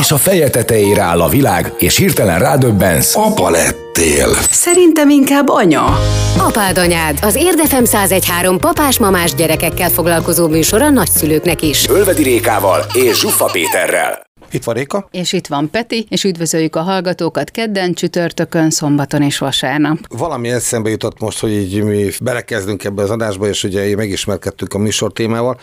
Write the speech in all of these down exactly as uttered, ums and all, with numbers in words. és a feje tetejére áll a világ, és hirtelen rádöbbensz. Apa lettél. Szerintem inkább anya. Apád anyád, az Érdem ef em száz egy pont három papás-mamás gyerekekkel foglalkozó műsor a nagyszülőknek is. Ölvedi Rékával és Zsuffa Péterrel. Itt van Réka. És itt van Peti, és üdvözöljük a hallgatókat kedden, csütörtökön, szombaton és vasárnap. Valami eszembe jutott most, hogy így mi belekezdünk ebbe az adásba, és ugye megismerkedtünk a műsor témával.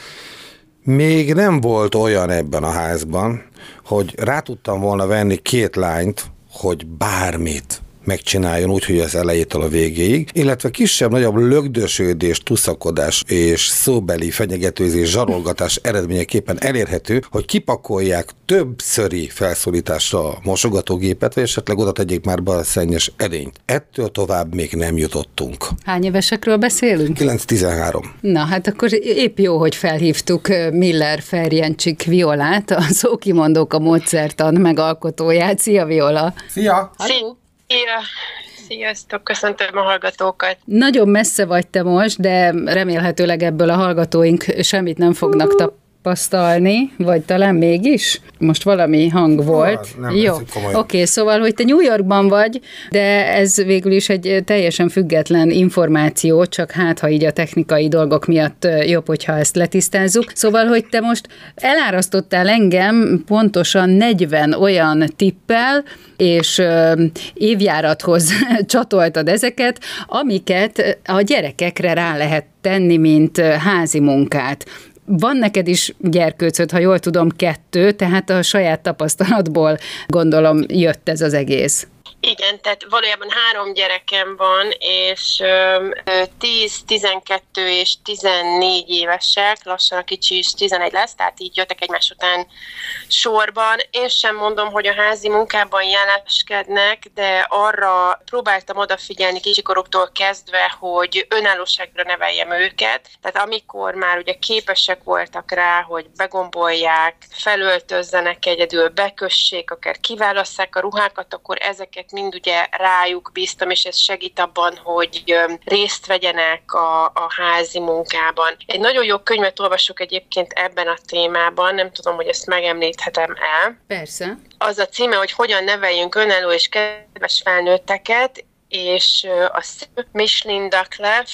Még nem volt olyan ebben a házban, hogy rá tudtam volna venni két lányt, hogy bármit megcsináljon úgy, hogy az elejétől a végéig, illetve kisebb-nagyobb lögdösödés, tuszakodás és szóbeli fenyegetőzés, zsarolgatás eredményeképpen elérhető, hogy kipakolják többszöri felszólításra a mosogatógépet, vagy esetleg oda tegyék már be a szennyes edényt. Ettől tovább még nem jutottunk. Hány évesekről beszélünk? kilenc-tizenhárom. Na, hát akkor épp jó, hogy felhívtuk Miller-Ferjancsik Violát, a Szókimondók a módszertan megalkotóját. Szia, Viola! Szia! Halló! Yeah. Sziasztok, köszöntöm a hallgatókat. Nagyon messze vagy te most, de remélhetőleg ebből a hallgatóink semmit nem fognak tapasztalni, vagy talán mégis? Most valami hang volt. Ah, jó, oké, okay, szóval, hogy te New Yorkban vagy, de ez végül is egy teljesen független információ, csak hát, ha így a technikai dolgok miatt jobb, hogyha ezt letisztázzuk. Szóval, hogy te most elárasztottál engem pontosan negyven olyan tippel, és évjárathoz csatoltad ezeket, amiket a gyerekekre rá lehet tenni, mint házi munkát. Van neked is gyerkőcöd, ha jól tudom, kettő, tehát a saját tapasztalatból gondolom jött ez az egész. Igen, tehát valójában három gyerekem van, és tíz, tizenkettő és tizennégy évesek, lassan a kicsi is tizenegy lesz, tehát így jöttek egymás után sorban. Én sem mondom, hogy a házi munkában jeleskednek, de arra próbáltam odafigyelni kisikoroktól kezdve, hogy önállóságra neveljem őket. Tehát amikor már ugye képesek voltak rá, hogy begombolják, felöltözzenek egyedül, bekössék, akár kiválasszák a ruhákat, akkor ezeket mind ugye rájuk bíztam, és ez segít abban, hogy részt vegyenek a, a házi munkában. Egy nagyon jó könyvet olvasok egyébként ebben a témában, nem tudom, hogy ezt megemlíthetem el. Persze. Az a címe, hogy hogyan neveljünk önálló és kedves felnőtteket, és a Michaeleen Doucleff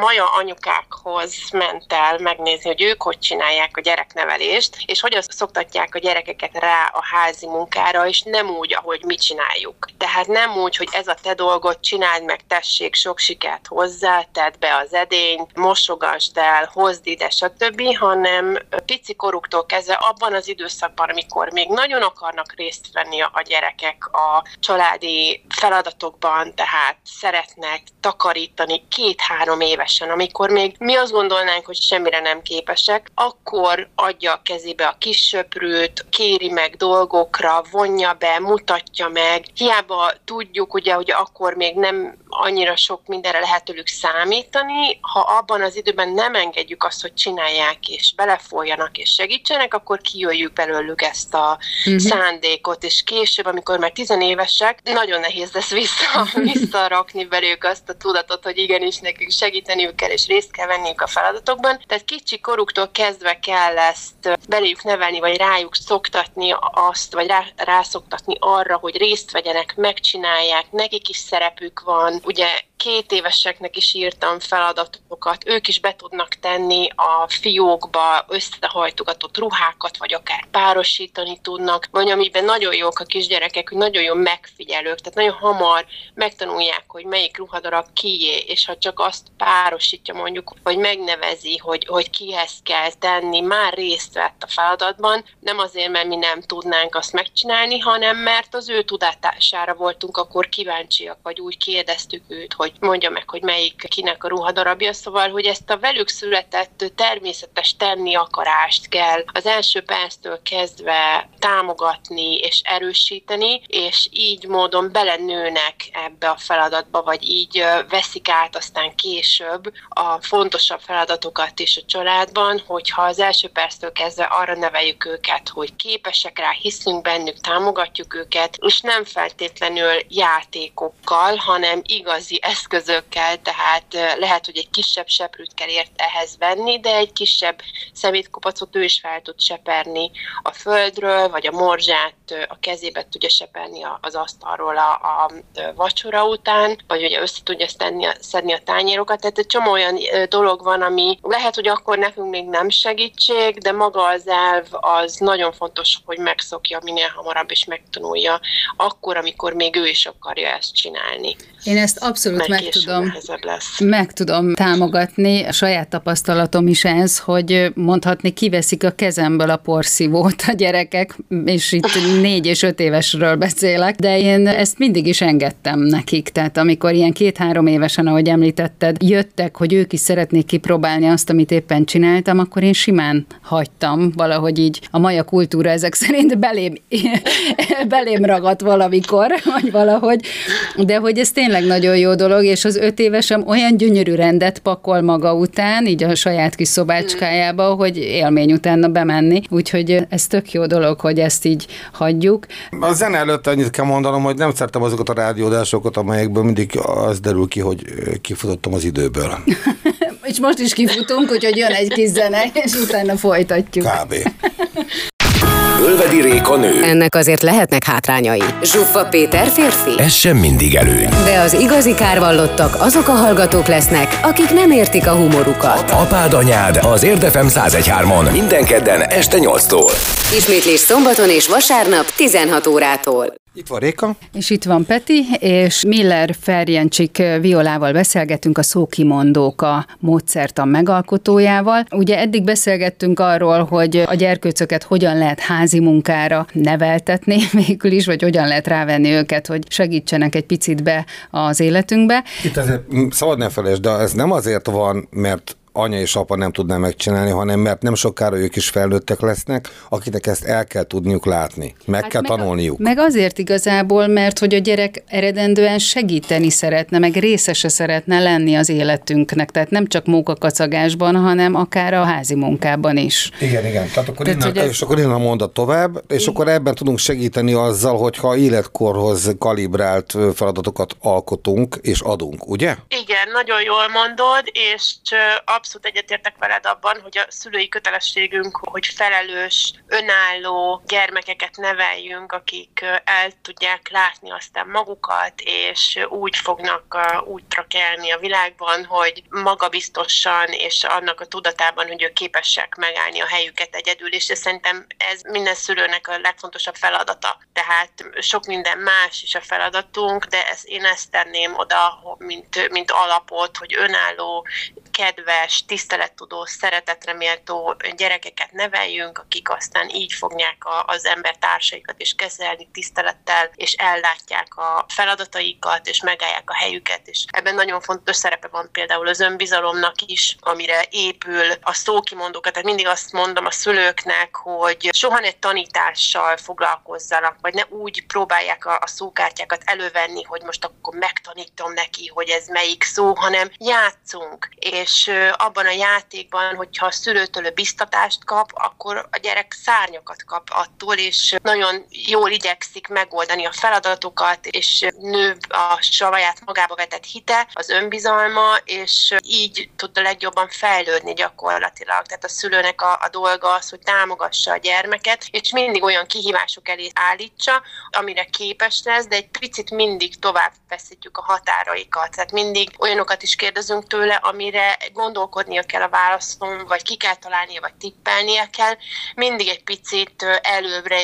maja anyukákhoz ment el megnézni, hogy ők hogy csinálják a gyereknevelést, és hogyan szoktatják a gyerekeket rá a házi munkára, és nem úgy, ahogy mi csináljuk. Tehát nem úgy, hogy ez a te dolgot csináld meg, tessék, sok sikert hozzá, tedd be az edényt, mosogasd el, hozd ide, stb., hanem pici koruktól kezdve abban az időszakban, amikor még nagyon akarnak részt venni a gyerekek a családi feladatokban, tehát szeretnek takarítani két-három év évesen, amikor még mi azt gondolnánk, hogy semmire nem képesek, akkor adja a kezébe a kis söprűt, kéri meg dolgokra, vonja be, mutatja meg. Hiába tudjuk, ugye, hogy akkor még nem annyira sok mindenre lehet tőlük számítani, ha abban az időben nem engedjük azt, hogy csinálják, és belefoljanak, és segítsenek, akkor kijöjjük belőlük ezt a mm-hmm. szándékot, és később, amikor már tizenévesek, nagyon nehéz lesz vissza, visszarakni belőlük azt a tudatot, hogy igenis nekünk segíteniük kell, és részt kell venniük a feladatokban. Tehát kicsi koruktól kezdve kell ezt beléjük nevelni, vagy rájuk szoktatni azt, vagy rá, rászoktatni arra, hogy részt vegyenek, megcsinálják, nekik is szerepük van. Ugye két éveseknek is írtam feladatokat, ők is be tudnak tenni a fiókba összehajtogatott ruhákat, vagy akár párosítani tudnak, vagy amiben nagyon jók a kisgyerekek, hogy nagyon jó megfigyelők, tehát nagyon hamar megtanulják, hogy melyik ruhadarab kié, és ha csak azt párosítja mondjuk, vagy megnevezi, hogy, hogy kihez kell tenni, már részt vett a feladatban, nem azért, mert mi nem tudnánk azt megcsinálni, hanem mert az ő tudatására voltunk akkor kíváncsiak, vagy úgy kérdeztük őt, hogy mondja meg, hogy melyik kinek a ruhadarabja, szóval, hogy ezt a velük született természetes tenni akarást kell az első perctől kezdve támogatni és erősíteni, és így módon belenőnek ebbe a feladatba, vagy így veszik át aztán később a fontosabb feladatokat is a családban, hogyha az első perctől kezdve arra neveljük őket, hogy képesek rá, hiszünk bennük, támogatjuk őket, és nem feltétlenül játékokkal, hanem igazi eszközökkel, tehát lehet, hogy egy kisebb seprűt kell ért ehhez venni, de egy kisebb szemétkupacot ő is fel tud seperni a földről, vagy a morzsát a kezébe tudja seperni az asztalról a, a vacsora után, vagy ugye össze tudja szedni a tányérokat, tehát egy csomó olyan dolog van, ami lehet, hogy akkor nekünk még nem segítség, de maga az elv az nagyon fontos, hogy megszokja minél hamarabb, és megtanulja akkor, amikor még ő is akarja ezt csinálni. Én ezt abszolút meg tudom, meg tudom támogatni. A saját tapasztalatom is ez, hogy mondhatni, kiveszik a kezemből a porszívót a gyerekek, és itt négy és öt évesről beszélek, de én ezt mindig is engedtem nekik. Tehát amikor ilyen két-három évesen, ahogy említetted, jöttek, hogy ők is szeretnék kipróbálni azt, amit éppen csináltam, akkor én simán hagytam, valahogy így a maja kultúra ezek szerint belém, belém ragadt valamikor, vagy valahogy, de hogy ez tényleg nagyon jó dolog, és az öt évesem olyan gyönyörű rendet pakol maga után, így a saját kis szobácskájába, hogy élmény utána bemenni, úgyhogy ez tök jó dolog, hogy ezt így hagyjuk. A zene előtt annyit kell mondanom, hogy nem szeretem azokat a rádiódásokat, amelyekből mindig az derül ki, hogy kifutottam az időből. És most is kifutunk, úgyhogy jön egy kis zene, és utána folytatjuk. Kb. Ölvedi Réka nő. Ennek azért lehetnek hátrányai. Zsuffa Péter férfi. Ez sem mindig előny. De az igazi kárvallottak azok a hallgatók lesznek, akik nem értik a humorukat. Apád anyád az Érdem ef em száz egy pont három-on minden kedden este nyolctól. Ismétlés szombaton és vasárnap tizenhat órától. Itt van Réka. És itt van Peti, és Miller-Ferjancsik Violával beszélgetünk, a Szókimondók a módszertan megalkotójával. Ugye eddig beszélgettünk arról, hogy a gyerkőcöket hogyan lehet házi munkára neveltetni végül is, vagy hogyan lehet rávenni őket, hogy segítsenek egy picit be az életünkbe. Itt azért szabad ne felejtsd, de ez nem azért van, mert anya és apa nem tudná megcsinálni, hanem mert nem sokára ők is felnőttek lesznek, akinek ezt el kell tudniuk látni, meg hát kell meg tanulniuk. A, meg azért igazából, mert hogy a gyerek eredendően segíteni szeretne, meg részese szeretne lenni az életünknek, tehát nem csak mókakacagásban, hanem akár a házi munkában is. Igen, igen, tehát akkor tehát, innen, és ez... akkor innen mondat tovább, és igen. Akkor ebben tudunk segíteni azzal, hogyha életkorhoz kalibrált feladatokat alkotunk és adunk, ugye? Igen, nagyon jól mondod, és abszolút Abszolút egyetértek veled abban, hogy a szülői kötelességünk, hogy felelős, önálló gyermekeket neveljünk, akik el tudják látni aztán magukat, és úgy fognak útra kelni a világban, hogy magabiztosan és annak a tudatában, hogy ők képesek megállni a helyüket egyedül, és szerintem ez minden szülőnek a legfontosabb feladata. Tehát sok minden más is a feladatunk, de ez, én ezt tenném oda, mint, mint alapot, hogy önálló, kedves, tisztelettudó, szeretetre méltó gyerekeket neveljünk, akik aztán így fogják az embertársaikat is kezelni tisztelettel, és ellátják a feladataikat, és megállják a helyüket. És ebben nagyon fontos szerepe van például az önbizalomnak is, amire épül a szókimondókat. Tehát mindig azt mondom a szülőknek, hogy soha ne tanítással foglalkozzanak, vagy ne úgy próbálják a, a szókártyákat elővenni, hogy most akkor megtanítom neki, hogy ez melyik szó, hanem játszunk. És és abban a játékban, hogyha a szülőtől biztatást kap, akkor a gyerek szárnyakat kap attól, és nagyon jól igyekszik megoldani a feladatokat, és nő a saját magába vetett hite, az önbizalma, és így tud a legjobban fejlődni gyakorlatilag. Tehát a szülőnek a, a dolga az, hogy támogassa a gyermeket, és mindig olyan kihívások elé állítsa, amire képes lesz, de egy picit mindig tovább feszítjük a határaikat. Tehát mindig olyanokat is kérdezünk tőle, amire gondolkodni gondolkodnia kell a válaszon, vagy ki kell találnia, vagy tippelnie kell. Mindig egy picit előbbre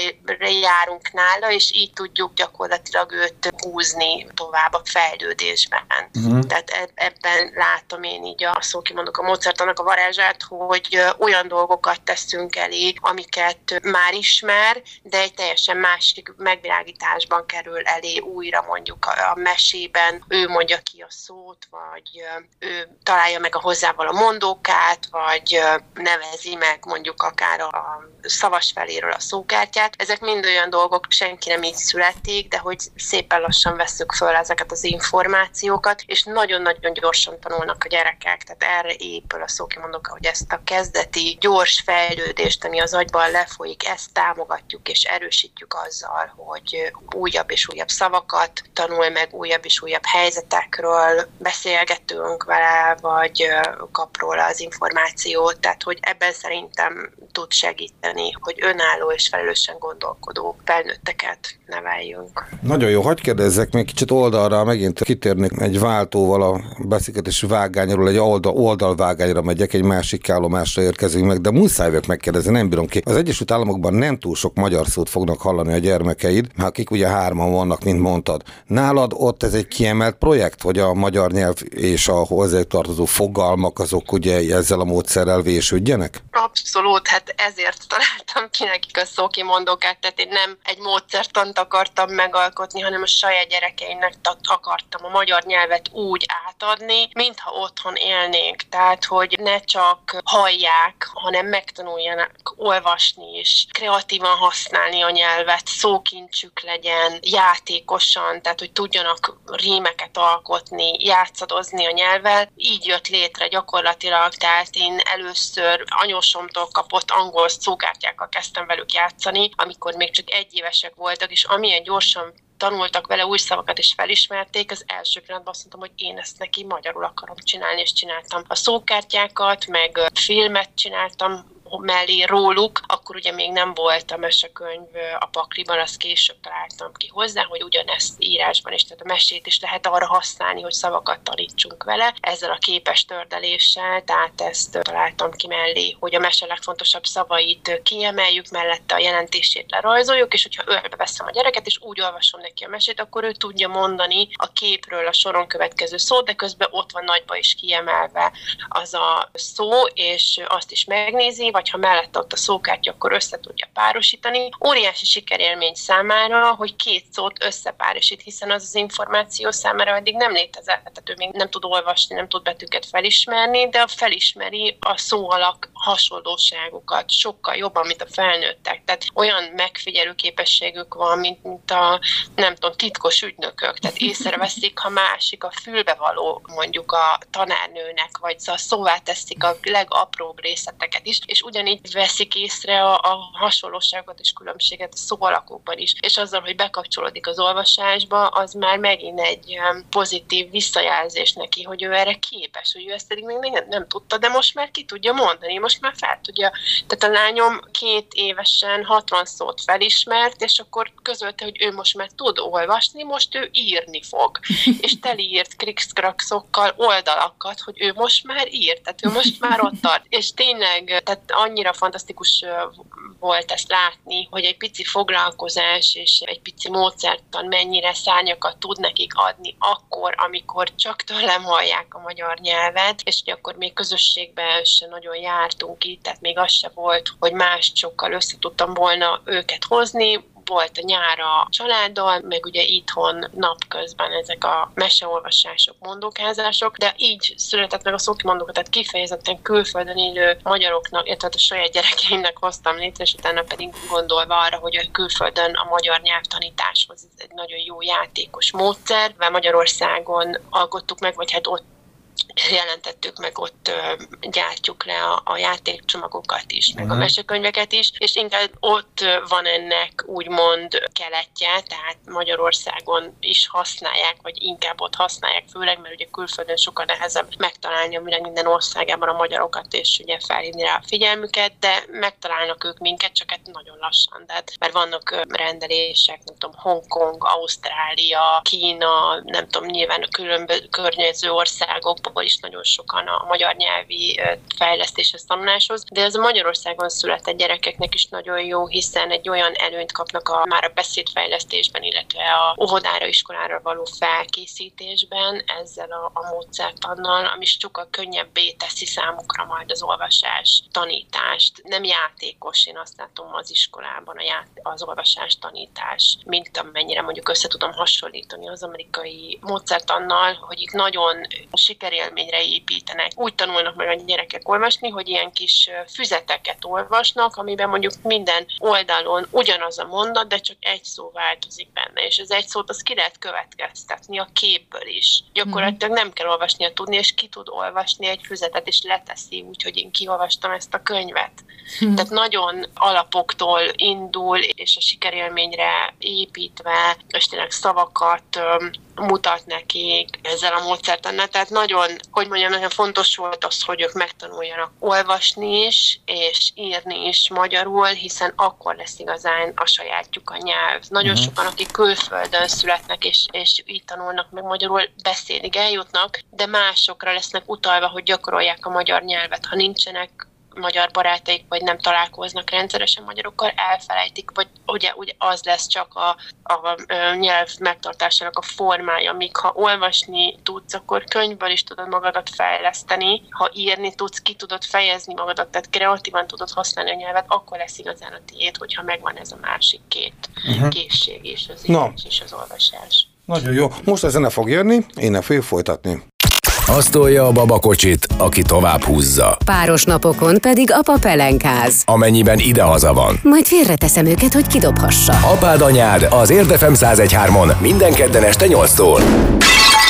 járunk nála, és így tudjuk gyakorlatilag őt húzni tovább a fejlődésben. Uh-huh. Tehát ebben látom én így a szókimondók, a módszertanak a varázsát, hogy olyan dolgokat teszünk elé, amiket már ismer, de egy teljesen másik megvilágításban kerül elé újra, mondjuk a mesében. Ő mondja ki a szót, vagy ő találja meg a hozzával a mondókát, vagy nevezi meg mondjuk akár a szavas feléről a szókártyát. Ezek mind olyan dolgok, senki nem így születik, de hogy szépen lassan vesszük föl ezeket az információkat, és nagyon-nagyon gyorsan tanulnak a gyerekek, tehát erre épül a szókimondók, hogy ezt a kezdeti gyors fejlődést, ami az agyban lefolyik, ezt támogatjuk és erősítjük azzal, hogy újabb és újabb szavakat tanul meg, újabb és újabb helyzetekről beszélgetünk vele, vagy kap róla az információt, tehát hogy ebben szerintem tud segíteni, hogy önálló és felelősen gondolkodó felnőtteket neveljünk. Nagyon jó, hadd kérdezzek még kicsit oldalra, megint kitérnék egy váltóval a beszélgetési vágányról, egy oldal, oldalvágányra megyek, egy másik állomásra érkezünk meg, de muszáj vagyok megkérdezni, nem bírom ki. Az Egyesült Államokban nem túl sok magyar szót fognak hallani a gyermekeid, akik ugye hárman vannak, mint mondtad. Nálad ott ez egy kiemelt projekt, hogy a magyar nyelv és a hozzá tartozó fogalmak azok ugye ezzel a módszerrel vésődjenek? Abszolút, hát ezért találtam ki nekik a szókimondókát, tehát én nem egy módszertant akartam megalkotni, hanem a saját gyerekeimnek akartam a magyar nyelvet úgy átadni, mintha otthon élnénk, tehát hogy ne csak hallják, hanem megtanuljanak olvasni és kreatívan használni a nyelvet, szókincsük legyen, játékosan, tehát hogy tudjanak rímeket alkotni, játszadozni a nyelvvel. Így jött létre gyakorlatilag, tehát én először anyósomtól kapott angol szókártyákkal kezdtem velük játszani, amikor még csak egy évesek voltak, és amilyen gyorsan tanultak vele új szavakat és felismerték, az első pillanatban azt mondtam, hogy én ezt neki magyarul akarom csinálni, és csináltam a szókártyákat, meg filmet csináltam mellé róluk, akkor ugye még nem volt a mesekönyv a pakliban, azt később találtam ki hozzá, hogy ugyanezt írásban is, tehát a mesét is lehet arra használni, hogy szavakat tanítsunk vele, ezzel a képes tördeléssel, tehát ezt találtam ki mellé, hogy a mese legfontosabb szavait kiemeljük, mellette a jelentését lerajzoljuk, és hogyha ölbe veszem a gyereket, és úgy olvasom neki a mesét, akkor ő tudja mondani a képről a soron következő szót, de közben ott van nagyba is kiemelve az a szó, és azt is megnézi, vagy ha mellette ott a szókártya, akkor össze tudja párosítani. Óriási sikerélmény számára, hogy két szót összepárosít, hiszen az az információ számára eddig nem létezett, tehát ő még nem tud olvasni, nem tud betűket felismerni, de felismeri a szóalak hasonlóságokat sokkal jobban, mint a felnőttek. Tehát olyan megfigyelő képességük van, mint, mint a, nem tudom, titkos ügynökök. Tehát észreveszik, ha másik a fülbevaló, mondjuk a tanárnőnek, vagy szóvá teszik a legapróbb részleteket is, és ugyanígy veszik észre a, a hasonlóságot és különbséget a szóalakokban is. És azzal, hogy bekapcsolódik az olvasásba, az már megint egy pozitív visszajelzés neki, hogy ő erre képes, hogy ő ezt eddig még nem, nem tudta, de most már ki tudja mondani, most már fel tudja. Tehát a lányom két évesen hatvan szót felismert, és akkor közölte, hogy ő most már tud olvasni, most ő írni fog. És teliírt krikszkrakszokkal oldalakat, hogy ő most már ír, tehát ő most már ott tart. És tényleg, tehát annyira fantasztikus volt ezt látni, hogy egy pici foglalkozás és egy pici módszertan mennyire szárnyakat tud nekik adni akkor, amikor csak tőlem hallják a magyar nyelvet, és hogy akkor még közösségben sem nagyon jártunk itt, tehát még az se volt, hogy másokkal össze tudtam volna őket hozni. Volt a nyára a családdal, meg ugye itthon napközben ezek a meseolvasások, mondókázások, de így született meg a szókimondókat, tehát kifejezetten külföldön élő magyaroknak, illetve a saját gyerekeimnek hoztam létre, és utána pedig gondolva arra, hogy a külföldön a magyar nyelvtanításhoz ez egy nagyon jó játékos módszer, mert Magyarországon alkottuk meg, vagy hát ott jelentettük meg, ott ö, gyártjuk le a, a játékcsomagokat is, uh-huh. meg a mesekönyveket is, és inkább ott van ennek úgymond keletje, tehát Magyarországon is használják, vagy inkább ott használják, főleg, mert ugye külföldön sokkal nehezebb megtalálni a világ minden országában a magyarokat, és ugye felhívni rá a figyelmüket, de megtalálnak ők minket, csak hát nagyon lassan, tehát mert vannak rendelések, nem tudom, Hongkong, Ausztrália, Kína, nem tudom, nyilván a különböző környező országok, csoportokban is nagyon sokan a magyar nyelvi fejlesztéshez, tanuláshoz, de ez a Magyarországon született gyerekeknek is nagyon jó, hiszen egy olyan előnyt kapnak a, már a beszédfejlesztésben, illetve a óvodára, iskolára való felkészítésben ezzel a, a módszertannal, ami sokkal könnyebbé teszi számukra majd az olvasás tanítást. Nem játékos, én azt látom az iskolában a ját, az olvasás tanítás, mint amennyire mondjuk össze tudom hasonlítani az amerikai módszertannal, hogy itt nagyon sikerélményre építenek. Úgy tanulnak meg a gyerekek olvasni, hogy ilyen kis füzeteket olvasnak, amiben mondjuk minden oldalon ugyanaz a mondat, de csak egy szó változik benne, és az egy szót az ki lehet következtetni a képből is. Gyakorlatilag nem kell olvasnia tudni, és ki tud olvasni egy füzetet, és leteszi, úgyhogy én kiolvastam ezt a könyvet. Hmm. Tehát nagyon alapoktól indul, és a sikerélményre építve, és tényleg szavakat mutat nekik ezzel a módszertannal. Tehát nagyon, hogy mondjam, nagyon fontos volt az, hogy ők megtanuljanak olvasni is, és írni is magyarul, hiszen akkor lesz igazán a sajátjuk a nyelv. Nagyon hmm. sokan, akik külföldön születnek, és, és így tanulnak meg magyarul, beszélig eljutnak, de másokra lesznek utalva, hogy gyakorolják a magyar nyelvet, ha nincsenek magyar barátaik, vagy nem találkoznak rendszeresen magyarokkal, elfelejtik, vagy ugye, ugye az lesz csak a, a, a nyelv megtartásának a formája, míg ha olvasni tudsz, akkor könyvből is tudod magadat fejleszteni, ha írni tudsz, ki tudod fejezni magadat, tehát kreatívan tudod használni a nyelvet, akkor lesz igazán a tiéd, hogyha megvan ez a másik két uh-huh. készség is, az no. írás és az olvasás. Nagyon jó. Most a zene fog jönni, innen fogjuk folytatni. Azt tolja a babakocsit, aki tovább húzza. Páros napokon pedig apa pelenkáz. Amennyiben idehaza van. Majd félreteszem őket, hogy kidobhassa. Apád anyád az Érdem ef em száz egy pont három-on minden kedden este nyolctól.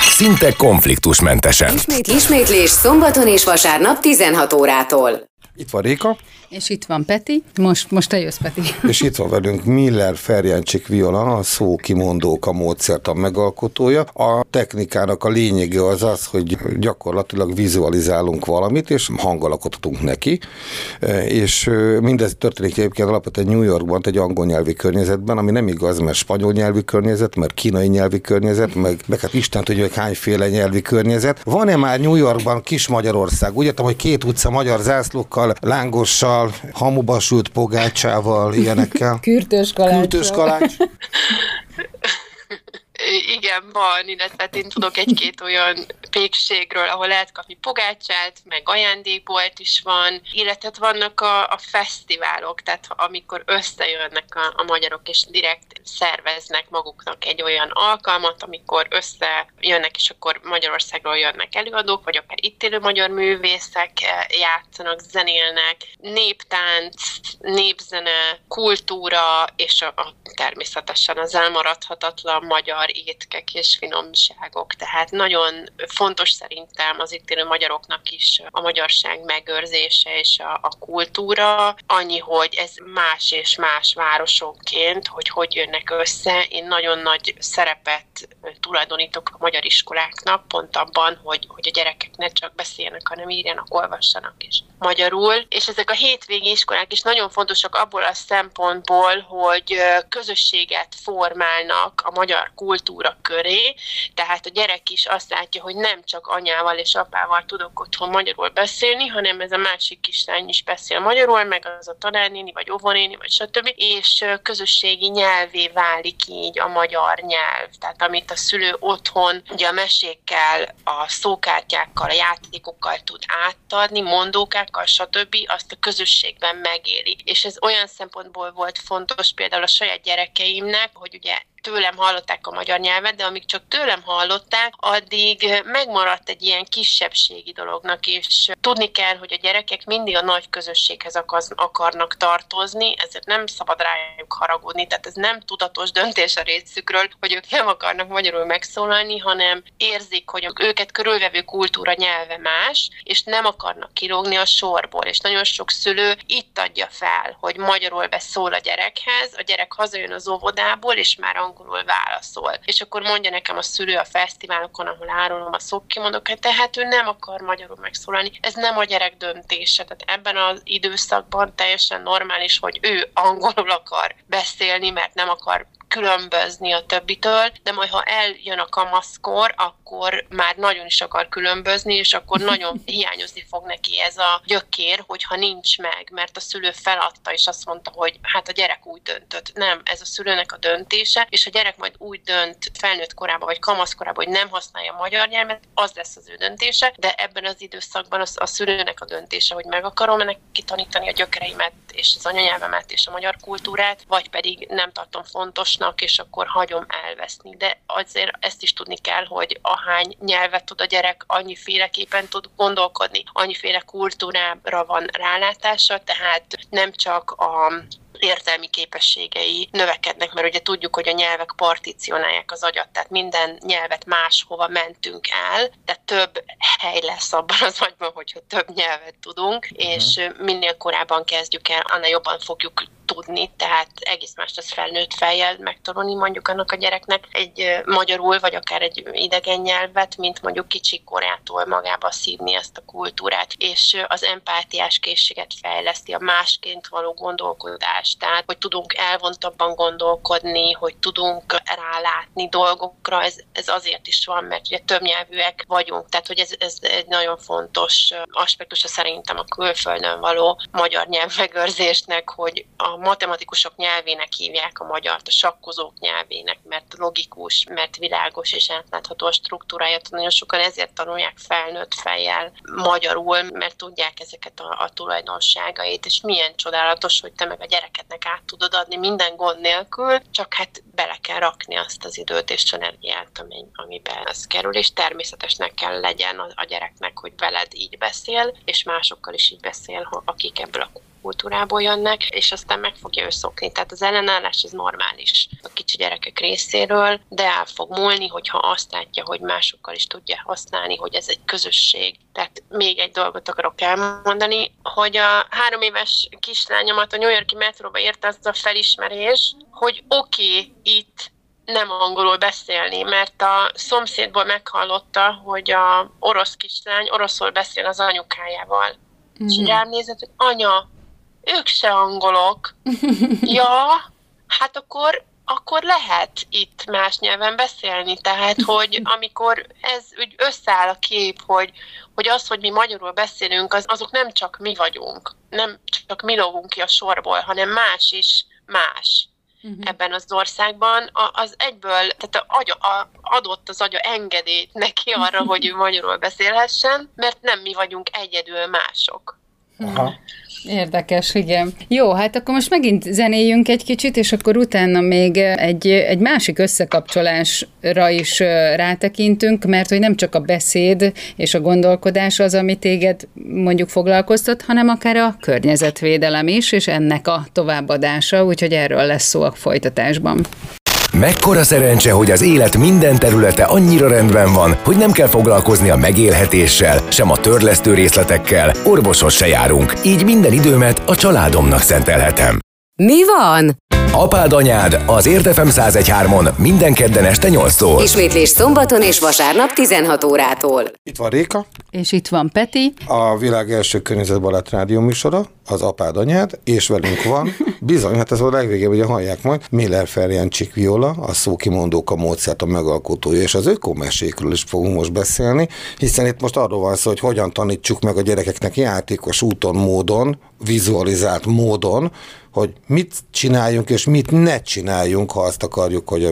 Szinte konfliktusmentesen. Ismétlés, ismétlés szombaton és vasárnap tizenhat órától. Itt van Réka. És itt van Peti. Most, most te jössz, Peti. És itt van velünk Miller-Ferjancsik Viola, a Szókimondók, a módszertan megalkotója. A technikának a lényege az az, hogy gyakorlatilag vizualizálunk valamit, és hangalakottunk neki. És mindez történik egyébként alapvetően New Yorkban, egy angol nyelvi környezetben, ami nem igaz, mert spanyol nyelvi környezet, mert kínai nyelvi környezet, meg, meg hát Isten tudja, hogy hányféle nyelvi környezet. Van-e már New Yorkban kis Magyarország? Úgy értem, hogy két utca magyar zászlókkal, lángossal, hamuba sült pogácsával, ilyenekkel. Kürtős kalács. Kürtős kalács. Igen, van, illetve én tudok egy-két olyan pékségről, ahol lehet kapni pogácsát, meg ajándékbolt is van, illetve vannak a, a fesztiválok, tehát amikor összejönnek a, a magyarok, és direkt szerveznek maguknak egy olyan alkalmat, amikor összejönnek, és akkor Magyarországról jönnek előadók, vagy akár itt élő magyar művészek játszanak, zenélnek, néptánc, népzene, kultúra, és a, a, természetesen az elmaradhatatlan magyar étkek és finomságok. Tehát nagyon fontos szerintem az itt élő magyaroknak is a magyarság megőrzése és a, a kultúra. Annyi, hogy ez más és más városonként, hogy hogy jönnek össze. Én nagyon nagy szerepet tulajdonítok a magyar iskoláknak, pont abban, hogy, hogy a gyerekek ne csak beszéljenek, hanem írjanak, olvassanak is magyarul. És ezek a hétvégi iskolák is nagyon fontosak abból a szempontból, hogy közösséget formálnak a magyar kultúra kultúra köré, tehát a gyerek is azt látja, hogy nem csak anyával és apával tudok otthon magyarul beszélni, hanem ez a másik kislány is beszél magyarul, meg az a tanárnéni, vagy óvonéni, vagy stb. És közösségi nyelvé válik így a magyar nyelv, tehát amit a szülő otthon ugye a mesékkel, a szókártyákkal, a játékokkal tud átadni, mondókákkal, stb. Azt a közösségben megéli. És ez olyan szempontból volt fontos például a saját gyerekeimnek, hogy ugye tőlem hallották a magyar nyelvet, de amíg csak tőlem hallották, addig megmaradt egy ilyen kisebbségi dolognak, és tudni kell, hogy a gyerekek mindig a nagy közösséghez akarnak tartozni, ezért nem szabad rájuk haragudni, tehát ez nem tudatos döntés a részükről, hogy ők nem akarnak magyarul megszólalni, hanem érzik, hogy őket körülvevő kultúra nyelve más, és nem akarnak kirúgni a sorból, és nagyon sok szülő itt adja fel, hogy magyarul beszól a gyerekhez, a gyerek hazajön az óvodából, és már angolul válaszol. És akkor mondja nekem a szülő a fesztiválokon, ahol árulom a szókimondók, hát tehát ő nem akar magyarul megszólalni. Ez nem a gyerek döntése. Tehát ebben az időszakban teljesen normális, hogy ő angolul akar beszélni, mert nem akar különbözni a többitől, de majd ha eljön a kamaszkor, akkor már nagyon is akar különbözni, és akkor nagyon hiányozni fog neki ez a gyökér, hogyha nincs meg, mert a szülő feladta, és azt mondta, hogy hát a gyerek úgy döntött. Nem, ez a szülőnek a döntése, és a gyerek majd úgy dönt felnőtt korában, vagy kamaszkorában, hogy nem használja a magyar nyelvet, az lesz az ő döntése, de ebben az időszakban az a szülőnek a döntése, hogy meg akarom ennek kitanítani a gyökereimet, és az anyanyelvemet, és a magyar kultúrát, vagy pedig nem tartom fontosnak, és akkor hagyom elveszni. De azért ezt is tudni kell, hogy ahány nyelvet tud a gyerek, annyiféleképpen tud gondolkodni, annyiféle kultúrára van rálátása, tehát nem csak a értelmi képességei növekednek, mert ugye tudjuk, hogy a nyelvek particionálják az agyat, tehát minden nyelvet máshova mentünk el, de több hely lesz abban az agyban, hogyha több nyelvet tudunk, uh-huh. és minél korábban kezdjük el, annál jobban fogjuk tudni, tehát egész mást az felnőtt fejjel megtanulni mondjuk annak a gyereknek egy magyarul, vagy akár egy idegen nyelvet, mint mondjuk kicsikorától magába szívni ezt a kultúrát, és az empátiás készséget fejleszti, a másként való gondolkodás, tehát hogy tudunk elvontabban gondolkodni, hogy tudunk rálátni dolgokra, ez, ez azért is van, mert ugye többnyelvűek vagyunk, tehát hogy ez, ez egy nagyon fontos aspektusa szerintem a külföldön való magyar nyelvmegőrzésnek, hogy a matematikusok nyelvének hívják a magyart, a sakkozók nyelvének, mert logikus, mert világos és átlátható a struktúrája. Nagyon sokan ezért tanulják felnőtt fejjel magyarul, mert tudják ezeket a, a tulajdonságait, és milyen csodálatos, hogy te meg a gyerekednek át tudod adni minden gond nélkül, csak hát bele kell rakni azt az időt és energiát, amiben ez kerül, és természetesnek kell legyen a, a gyereknek, hogy veled így beszél, és másokkal is így beszél, akik ebből a kultúrából jönnek, és aztán meg fogja ő szokni. Tehát az ellenállás az normális a kicsi gyerekek részéről, de el fog múlni, hogyha azt látja, hogy másokkal is tudja használni, hogy ez egy közösség. Tehát még egy dolgot akarok elmondani, hogy a három éves kislányomat a New York-i metróba érte az a felismerés, hogy oké, okay, itt nem angolul beszélni, mert a szomszédból meghallotta, hogy a orosz kislány oroszul beszél az anyukájával. Mm. És rám nézett, hogy anya, ők se angolok. Ja, hát akkor, akkor lehet itt más nyelven beszélni. Tehát, hogy amikor ez úgy összeáll a kép, hogy, hogy az, hogy mi magyarul beszélünk, az, azok nem csak mi vagyunk, nem csak mi lovunk ki a sorból, hanem más is más. Uh-huh. Ebben az országban az egyből, tehát a agya, a, adott az agya engedélyt neki arra, hogy ő magyarul beszélhessen, mert nem mi vagyunk egyedül mások. Aha. Érdekes, igen. Jó, hát akkor most megint zenéljünk egy kicsit, és akkor utána még egy, egy másik összekapcsolásra is rátekintünk, mert hogy nem csak a beszéd és a gondolkodás az, ami téged mondjuk foglalkoztat, hanem akár a környezetvédelem is, és ennek a továbbadása, úgyhogy erről lesz szó a folytatásban. Mekkora szerencse, hogy az élet minden területe annyira rendben van, hogy nem kell foglalkozni a megélhetéssel, sem a törlesztő részletekkel, orvoshoz se járunk, így minden időmet a családomnak szentelhetem. Mi van? Apád, anyád, az Érdem ef em száz egy pont három-on minden kedden este nyolctól. Ismétlés szombaton és vasárnap tizenhat órától. Itt van Réka. És itt van Peti. A világ első környezetbarát rádió műsora, az Apád, anyád, és velünk van, bizony, hát ez a legvégébb, ugye hallják majd, Miller-Ferjancsik Viola, a Szókimondók, a módszert, a megalkotója, és az ökomesékről is fogunk most beszélni, hiszen itt most arról van szó, hogy hogyan tanítsuk meg a gyerekeknek játékos úton, módon, vizualizált módon, hogy mit csináljunk és mit ne csináljunk, ha azt akarjuk, hogy a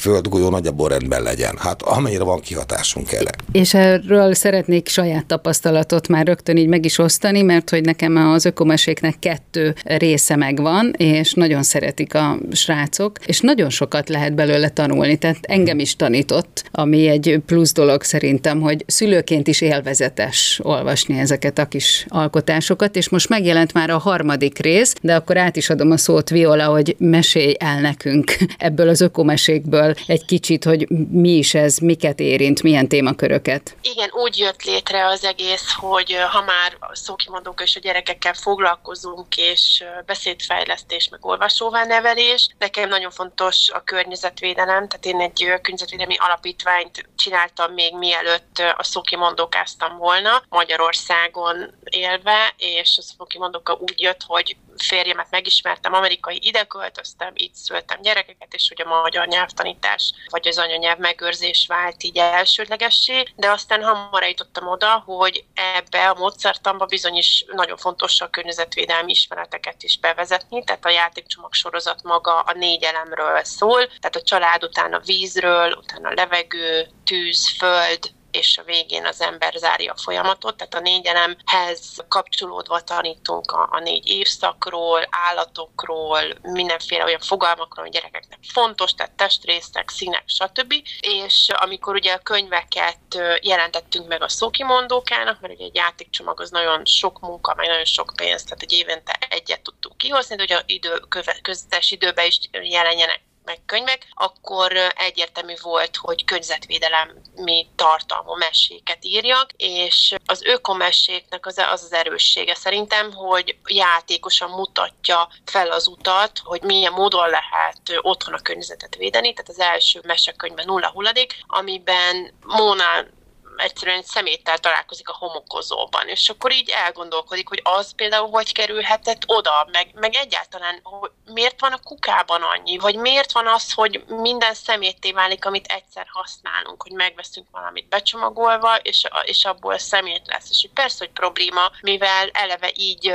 földgolyó nagyjából rendben legyen. Hát amennyire van kihatásunk erre. És erről szeretnék saját tapasztalatot már rögtön így meg is osztani, mert hogy nekem az ökomeséknek kettő része megvan, és nagyon szeretik a srácok, és nagyon sokat lehet belőle tanulni, tehát engem is tanított, ami egy plusz dolog szerintem, hogy szülőként is élvezetes olvasni ezeket a kis alkotásokat, és most megjelent már a harmadik rész, de akkor át is adom a szót, Viola, hogy mesélj el nekünk ebből az ökomesékből egy kicsit, hogy mi is ez, miket érint, milyen témaköröket. Igen, úgy jött létre az egész, hogy ha már szókimondók és a gyerekekkel foglalkozunk, és beszédfejlesztés, meg olvasóvá nevelés, nekem nagyon fontos a környezetvédelem, tehát én egy környezetvédelmi alapítványt csináltam még mielőtt a szókimondókáztam volna Magyarországon élve, és a unoka úgy jött, hogy férjemet megismertem, amerikai, ide költöztem, itt szültem gyerekeket, és ugye a magyar nyelvtanítás, vagy az anyanyelv megőrzés vált így elsődlegessé, de aztán hamar eljutottam oda, hogy ebbe a módszertamba bizony is nagyon fontos a környezetvédelmi ismereteket is bevezetni, tehát a játékcsomag sorozat maga a négy elemről szól, tehát a család után a vízről, utána levegő, tűz, föld, és a végén az ember zárja a folyamatot, tehát a négy elemhez kapcsolódva tanítunk a, a négy évszakról, állatokról, mindenféle olyan fogalmakról, hogy gyerekeknek fontos, tehát testrészek, színek, stb. És amikor ugye a könyveket jelentettünk meg a Szókimondókának, mert ugye egy játékcsomag az nagyon sok munka, meg nagyon sok pénz, tehát egy évente egyet tudtuk kihozni, de ugye idő, köztes időben is jelenjenek meg könyvek, akkor egyértelmű volt, hogy környezetvédelemi tartalmú meséket írjak, és az ökomeséknek az az, az erőssége szerintem, hogy játékosan mutatja fel az utat, hogy milyen módon lehet otthon a környezetet védeni, tehát az első mesekönyvben Nulla hulladék, amiben Mónál egyszerűen egy szeméttel találkozik a homokozóban, és akkor így elgondolkodik, hogy az például hogy kerülhetett oda, meg, meg egyáltalán hogy miért van a kukában annyi, vagy miért van az, hogy minden szemétté válik, amit egyszer használunk, hogy megveszünk valamit becsomagolva, és, és abból szemét lesz. És persze, hogy probléma, mivel eleve így,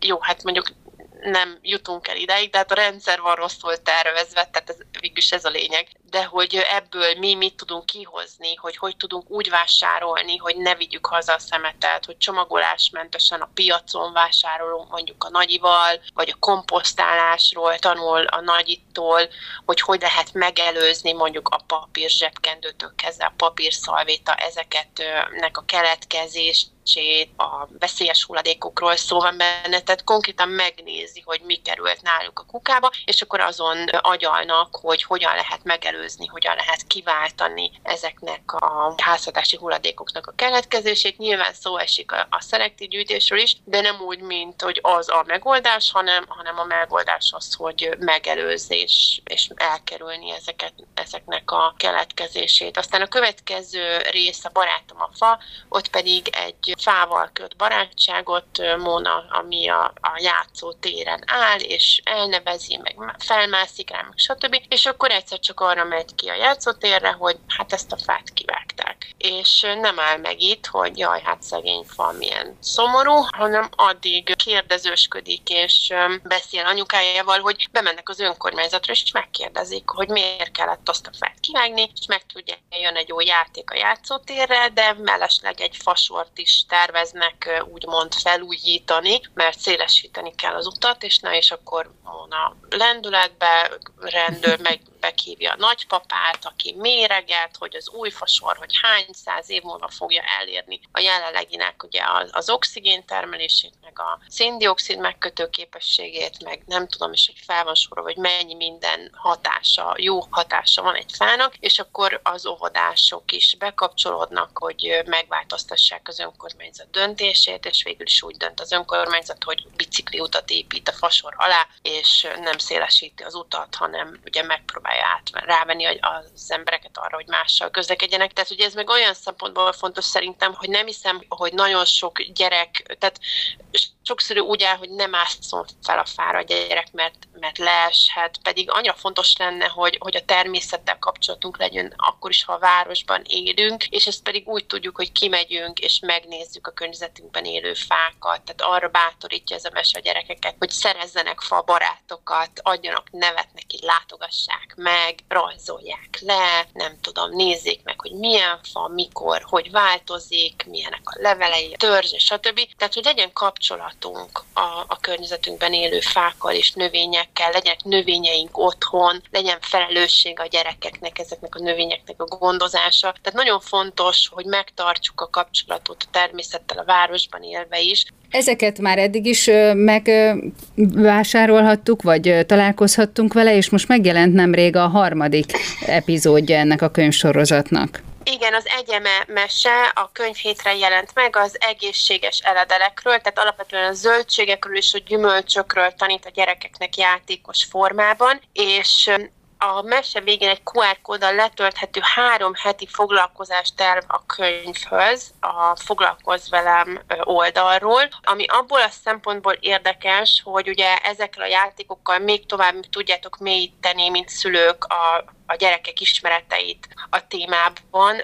jó, hát mondjuk nem jutunk el ideig, de hát a rendszer van rosszul tervezve, tehát ez, végülis ez a lényeg. De hogy ebből mi mit tudunk kihozni, hogy hogy tudunk úgy vásárolni, hogy ne vigyük haza a szemetet, hogy csomagolásmentesen a piacon vásárolunk mondjuk a nagyival, vagy a komposztálásról tanul a nagyittól, hogy hogy lehet megelőzni mondjuk a papír zsebkendőtől kezdve a papírszalvéta ezeketnek a keletkezést, a veszélyes hulladékokról szó van benne, tehát konkrétan megnézi, hogy mi került náluk a kukába, és akkor azon agyalnak, hogy hogyan lehet megelőzni, hogyan lehet kiváltani ezeknek a háztartási hulladékoknak a keletkezését. Nyilván szó esik a, a szelektív gyűjtésről is, de nem úgy, mint hogy az a megoldás, hanem, hanem a megoldás az, hogy megelőzés és elkerülni ezeket, ezeknek a keletkezését. Aztán a következő rész a Barátom a fa, ott pedig egy fával köt barátságot, Móna, ami a, a játszó téren áll, és elnevezi, meg felmászik rá, meg stb. És akkor egyszer csak arra megy ki a játszótérre, hogy hát ezt a fát kivágták. És nem áll meg itt, hogy jaj, hát szegény fa, milyen szomorú, hanem addig kérdezősködik, és beszél anyukájával, hogy bemennek az önkormányzatra, és megkérdezik, hogy miért kellett azt a fát kivágni, és meg tudja, jön egy jó játék a játszótérre, de mellesleg egy fasort is terveznek úgymond felújítani, mert szélesíteni kell az utat, és na és akkor Móna lendületbe, rendőr meg meghívja a nagypapát, aki méreget, hogy az új fasor, hogy hány száz év múlva fogja elérni a jelenleginek ugye az, az oxigén termelését, meg a széndioxid megkötő képességét, meg nem tudom is, hogy fel van sorolva, hogy mennyi minden hatása, jó hatása van egy fának, és akkor az óvodások is bekapcsolódnak, hogy megváltoztassák az önkormányzat döntését, és végül is úgy dönt az önkormányzat, hogy bicikliutat épít a fasor alá, és nem szélesíti az utat, hanem ugye megpróbál Át, rávenni az embereket arra, hogy mással közlekedjenek. Tehát ugye ez meg olyan szempontból fontos szerintem, hogy nem hiszem, hogy nagyon sok gyerek, tehát sokszor úgy áll, hogy nem ásszon fel a fára a gyerek, mert, mert leeshet, pedig annyira fontos lenne, hogy, hogy a természettel kapcsolatunk legyen, akkor is, ha a városban élünk, és ezt pedig úgy tudjuk, hogy kimegyünk, és megnézzük a környezetünkben élő fákat, tehát arra bátorítja ez a mese a gyerekeket, hogy szerezzenek fa barátokat, adjanak nevet neki, látogassák meg, rajzolják le, nem tudom, nézzék meg, hogy milyen fa, mikor, hogy változik, milyenek a levelei, a törzs, stb. Tehát, hogy legyen kapcsolat A, a környezetünkben élő fákkal és növényekkel, legyenek növényeink otthon, legyen felelősség a gyerekeknek, ezeknek a növényeknek a gondozása. Tehát nagyon fontos, hogy megtartsuk a kapcsolatot a természettel a városban élve is. Ezeket már eddig is megvásárolhattuk, vagy találkozhattunk vele, és most megjelent nemrég a harmadik epizódja ennek a könyvsorozatnak. Igen, az Egyeme mese a könyvhétre jelent meg az egészséges eledelekről, tehát alapvetően a zöldségekről és a gyümölcsökről tanít a gyerekeknek játékos formában, és A mese végén egy kú er kóddal letölthető három heti foglalkozásterv a könyvhöz, a Foglalkozz velem oldalról, ami abból a szempontból érdekes, hogy ugye ezekkel a játékokkal még tovább tudjátok mélyíteni, mint szülők a, a gyerekek ismereteit a témában.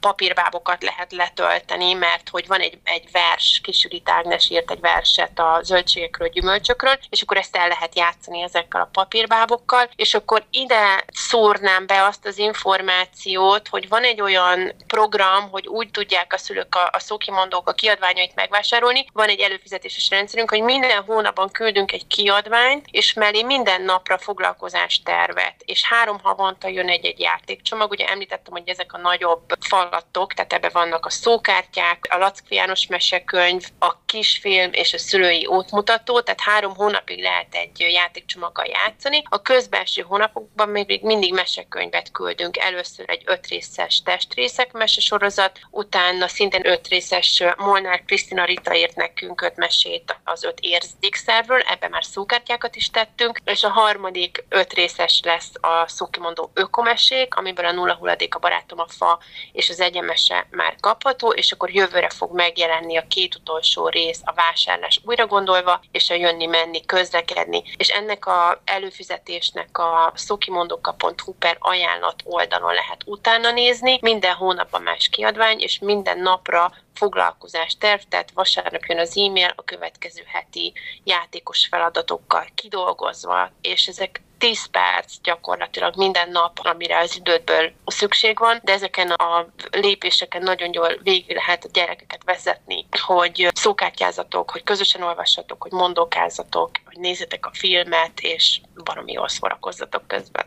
Papírbábokat lehet letölteni, mert hogy van egy, egy vers, Kisüri Ágnes írt egy verset a zöldségekről, gyümölcsökről, és akkor ezt el lehet játszani ezekkel a papírbábokkal, és akkor ide szórnám be azt az információt, hogy van egy olyan program, hogy úgy tudják a szülők a, a szókimondók a kiadványait megvásárolni, van egy előfizetéses rendszerünk, hogy minden hónapban küldünk egy kiadványt, és mellé minden napra foglalkozás tervet, és három havonta jön egy-egy játékcsomag. Ugye említettem, hogy ezek a nagyobb falak, tehát ebben vannak a szókártyák, a Lackfi János mesekönyv, a kisfilm és a szülői útmutató, tehát három hónapig lehet egy játékcsomaggal játszani. A közbelső hónapokban még mindig mesekönyvet küldünk. Először egy ötrészes Testrészek mesesorozat, utána szintén ötrészes Molnár Krisztina Rita írt nekünk öt mesét az öt érzékszervről, ebben már szókártyákat is tettünk, és a harmadik ötrészes lesz a szókimondó ökomesék, amiből a nulla hulladék, a barátom a fa és az egyenmese már kapható, és akkor jövőre fog megjelenni a két utolsó rész, a vásárlás újra gondolva, és a jönni-menni, közlekedni. És ennek a előfizetésnek a szókimondóka pont hu per ajánlat oldalon lehet utána nézni. Minden hónapban más kiadvány, és minden napra foglalkozás terv, tehát vasárnap jön az e-mail a következő heti játékos feladatokkal kidolgozva, és ezek tíz perc gyakorlatilag minden nap, amire az idődből szükség van, de ezeken a lépéseken nagyon jól végig lehet a gyerekeket vezetni, hogy szókártyázatok, hogy közösen olvassatok, hogy mondókázatok, hogy nézzetek a filmet, és baromi jól szórakozzatok közben.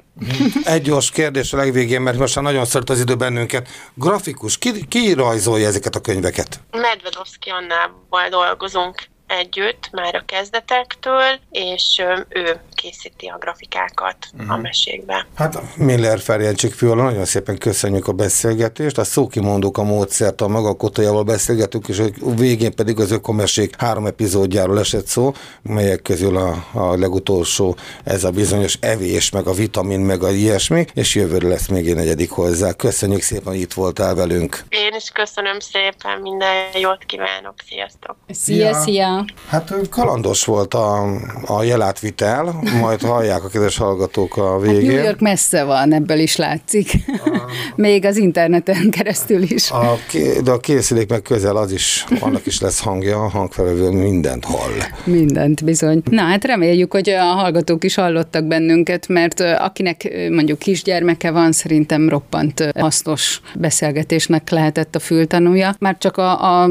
Egy gyors kérdés a legvégén, mert most már nagyon szart az idő bennünket. Grafikus, ki, ki rajzolja ezeket a könyveket? Medvedovszki Annával dolgozunk együtt már a kezdetektől, és ő készíti a grafikákat uh-huh. a mesékbe. Hát Miller-Ferjancsik Viola, nagyon szépen köszönjük a beszélgetést, a Szókimondók a módszert, a maga kotójával beszélgetünk, és végén pedig az ökomesék három epizódjáról esett szó, melyek közül a, a legutolsó ez a bizonyos evés, meg a vitamin, meg a ilyesmi, és jövőre lesz még egy negyedik hozzá. Köszönjük szépen, hogy itt voltál velünk. Én is köszönöm szépen, minden jót kívánok, sziasztok! Szia, szia! Hát kalandos volt a, a jelátvitel, majd hallják a kedves hallgatók a végén. Hát New York messze van, ebből is látszik. A... Még az interneten keresztül is. A, de a készülék meg közel, az is, annak is lesz hangja, a hangfelvevő mindent hall. Mindent, bizony. Na hát reméljük, hogy a hallgatók is hallottak bennünket, mert akinek mondjuk kisgyermeke van, szerintem roppant hasznos beszélgetésnek lehetett a fültanúja. Már csak a... a...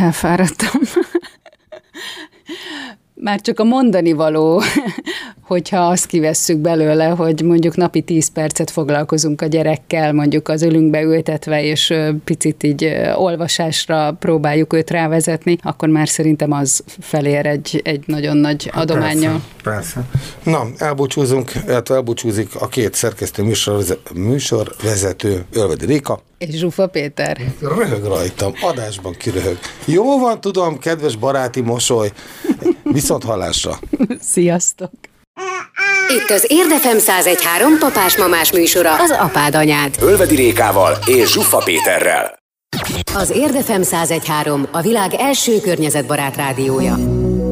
elfáradtam. Már csak a mondani való, hogyha azt kivesszük belőle, hogy mondjuk napi tíz percet foglalkozunk a gyerekkel, mondjuk az ölünkbe ültetve, és picit így olvasásra próbáljuk őt rávezetni, akkor már szerintem az felér egy, egy nagyon nagy adománya. Persze, persze. Na, elbúcsúzunk, illetve elbúcsúzik a két szerkesztő műsorvezető, Ölvedi Réka és Zsuffa Péter. Röhög rajtam, adásban kiröhög. Jó van, tudom, kedves baráti mosoly. Viszont hallásra. Sziasztok! Itt az Érdem ef em száz egy pont három papás-mamás műsora, az apád anyád. Ölvedi Rékával és Zsuffa Péterrel. Az Érdem ef em száz egy pont három a világ első környezetbarát rádiója.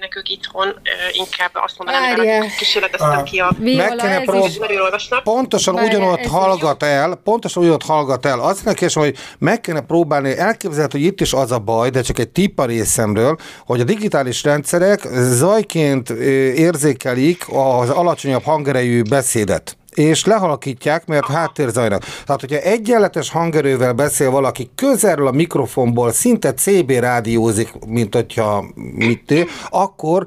Nekünk itthon uh, inkább azt mondanám, hogy kísérleteztem ki a... Meg kellene próbálni, pontosan ugyanott hallgat el, pontosan ugyanott hallgat el. Azt kell kérdezem, hogy meg kellene próbálni, elképzelhető, hogy itt is az a baj, de csak egy tipp a részemről, hogy a digitális rendszerek zajként érzékelik az alacsonyabb hangerejű beszédet. és lehalkítják, mert háttérzajnak. Tehát, hogyha egyenletes hangerővel beszél valaki, közelről a mikrofonból szinte cé bé rádiózik, mint hogyha mit, akkor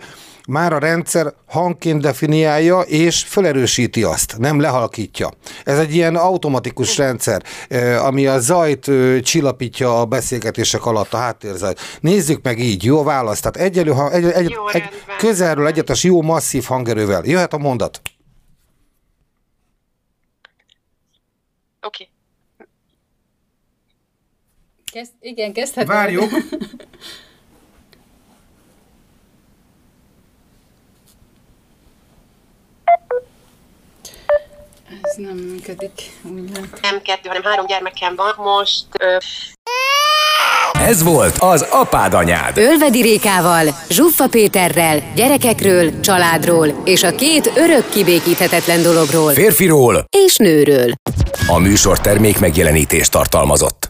már a rendszer hangként definiálja, és felerősíti azt, nem lehalkítja. Ez egy ilyen automatikus rendszer, ami a zajt csillapítja a beszélgetések alatt, a háttérzajt. Nézzük meg így, jó válasz. Tehát egyelő, egy, egy, jó, egy, közelről egyetes, jó masszív hangerővel. Jöhet a mondat. Oké. Okay. Kezd, igen, kezdhetem. Várjuk. Ez nem működik. Nem kettő, hanem három gyermekem van most. Ö... Ez volt az Apád Anyád. Ölvedi Rékával, Zsuffa Péterrel, gyerekekről, családról és a két örök kibékíthetetlen dologról. Férfiról és nőről. A műsor termék megjelenítést tartalmazott.